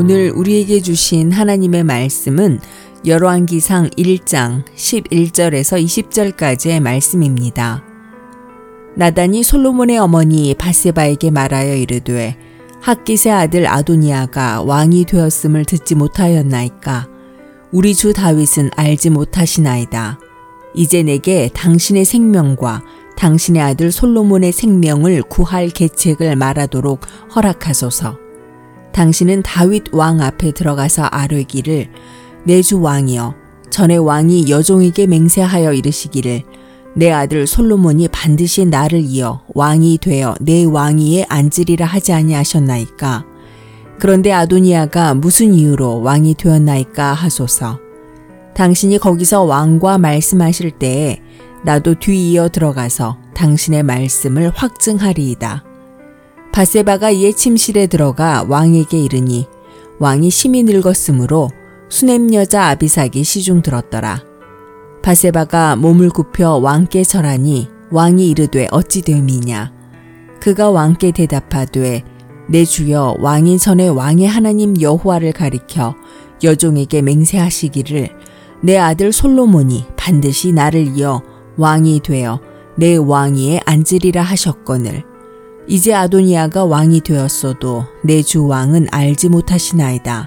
오늘 우리에게 주신 하나님의 말씀은 열왕기상 1장 11절에서 20절까지의 말씀입니다. 나단이 솔로몬의 어머니 바세바에게 말하여 이르되 학깃의 아들 아도니아가 왕이 되었음을 듣지 못하였나이까? 우리 주 다윗은 알지 못하시나이다. 이제 내게 당신의 생명과 당신의 아들 솔로몬의 생명을 구할 계책을 말하도록 허락하소서. 당신은 다윗 왕 앞에 들어가서 아뢰기를 내 주 왕이여 전에 왕이 여종에게 맹세하여 이르시기를 내 아들 솔로몬이 반드시 나를 이어 왕이 되어 내 왕위에 앉으리라 하지 아니하셨나이까? 그런데 아도니아가 무슨 이유로 왕이 되었나이까 하소서. 당신이 거기서 왕과 말씀하실 때에 나도 뒤이어 들어가서 당신의 말씀을 확증하리이다. 바세바가 이에 침실에 들어가 왕에게 이르니 왕이 심히 늙었으므로 수넴 여자 아비사기 시중 들었더라. 바세바가 몸을 굽혀 왕께 절하니 왕이 이르되 어찌 됨이냐? 그가 왕께 대답하되 내 주여 왕이 전에 왕의 하나님 여호와를 가리켜 여종에게 맹세하시기를 내 아들 솔로몬이 반드시 나를 이어 왕이 되어 내 왕위에 앉으리라 하셨거늘 이제 아도니아가 왕이 되었어도 내 주 왕은 알지 못하시나이다.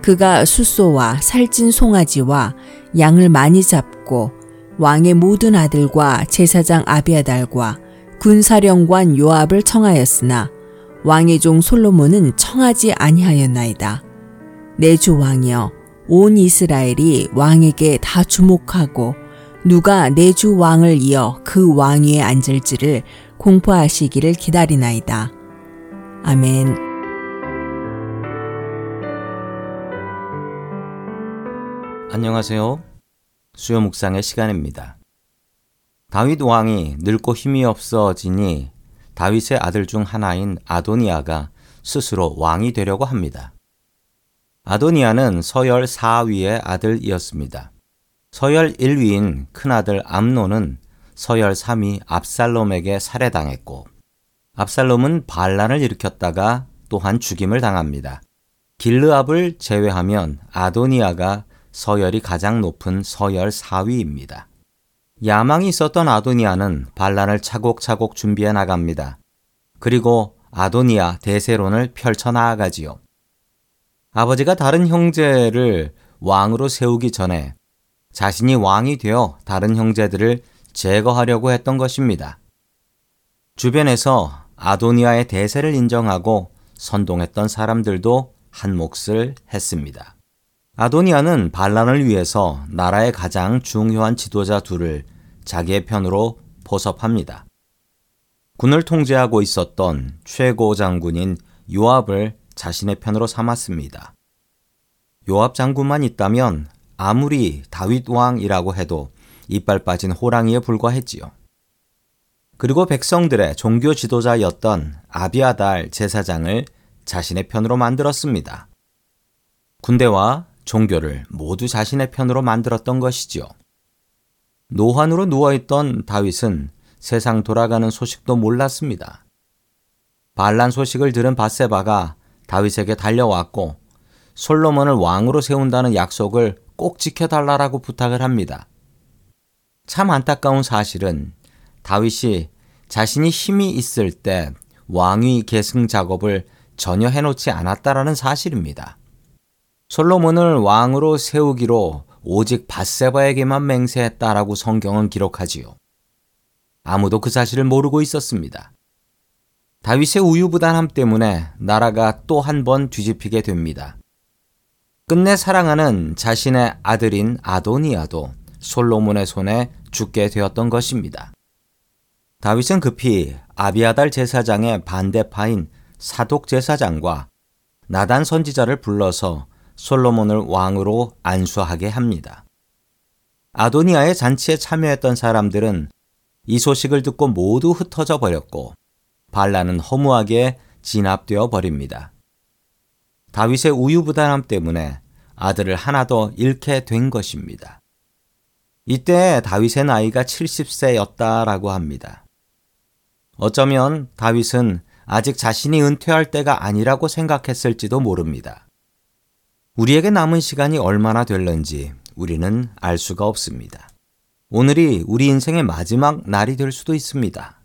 그가 숫소와 살찐 송아지와 양을 많이 잡고 왕의 모든 아들과 제사장 아비아달과 군사령관 요압을 청하였으나 왕의 종 솔로몬은 청하지 아니하였나이다. 내 주 왕이여 온 이스라엘이 왕에게 다 주목하고 누가 내 주 왕을 이어 그 왕위에 앉을지를 공포하시기를 기다리나이다. 아멘. 안녕하세요. 수요 묵상의 시간입니다. 다윗 왕이 늙고 힘이 없어지니 다윗의 아들 중 하나인 아도니아가 스스로 왕이 되려고 합니다. 아도니아는 서열 4위의 아들이었습니다. 서열 1위인 큰아들 암논은 서열 3위 압살롬에게 살해당했고 압살롬은 반란을 일으켰다가 또한 죽임을 당합니다. 길르압을 제외하면 아도니아가 서열이 가장 높은 서열 4위입니다. 야망이 있었던 아도니아는 반란을 차곡차곡 준비해 나갑니다. 그리고 아도니아 대세론을 펼쳐나아가지요. 아버지가 다른 형제를 왕으로 세우기 전에 자신이 왕이 되어 다른 형제들을 제거하려고 했던 것입니다. 주변에서 아도니아의 대세를 인정하고 선동했던 사람들도 한 몫을 했습니다. 아도니아는 반란을 위해서 나라의 가장 중요한 지도자 둘을 자기의 편으로 포섭합니다. 군을 통제하고 있었던 최고 장군인 요압을 자신의 편으로 삼았습니다. 요압 장군만 있다면 아무리 다윗 왕이라고 해도 이빨 빠진 호랑이에 불과했지요. 그리고 백성들의 종교 지도자였던 아비아달 제사장을 자신의 편으로 만들었습니다. 군대와 종교를 모두 자신의 편으로 만들었던 것이지요. 노환으로 누워있던 다윗은 세상 돌아가는 소식도 몰랐습니다. 반란 소식을 들은 바세바가 다윗에게 달려왔고 솔로몬을 왕으로 세운다는 약속을 꼭 지켜달라고 부탁을 합니다. 참 안타까운 사실은 다윗이 자신이 힘이 있을 때 왕위 계승 작업을 전혀 해놓지 않았다라는 사실입니다. 솔로몬을 왕으로 세우기로 오직 바세바에게만 맹세했다라고 성경은 기록하지요. 아무도 그 사실을 모르고 있었습니다. 다윗의 우유부단함 때문에 나라가 또 한 번 뒤집히게 됩니다. 끝내 사랑하는 자신의 아들인 아도니아도 솔로몬의 손에 죽게 되었던 것입니다. 다윗은 급히 아비아달 제사장의 반대파인 사독 제사장과 나단 선지자를 불러서 솔로몬을 왕으로 안수하게 합니다. 아도니아의 잔치에 참여했던 사람들은 이 소식을 듣고 모두 흩어져 버렸고 반란은 허무하게 진압되어 버립니다. 다윗의 우유부단함 때문에 아들을 하나 더 잃게 된 것입니다. 이때 다윗의 나이가 70세였다라고 합니다. 어쩌면 다윗은 아직 자신이 은퇴할 때가 아니라고 생각했을지도 모릅니다. 우리에게 남은 시간이 얼마나 될는지 우리는 알 수가 없습니다. 오늘이 우리 인생의 마지막 날이 될 수도 있습니다.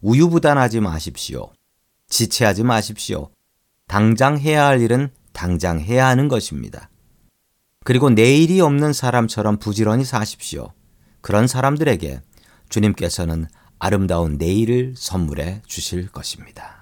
우유부단하지 마십시오. 지체하지 마십시오. 당장 해야 할 일은 당장 해야 하는 것입니다. 그리고 내일이 없는 사람처럼 부지런히 사십시오. 그런 사람들에게 주님께서는 아름다운 내일을 선물해 주실 것입니다.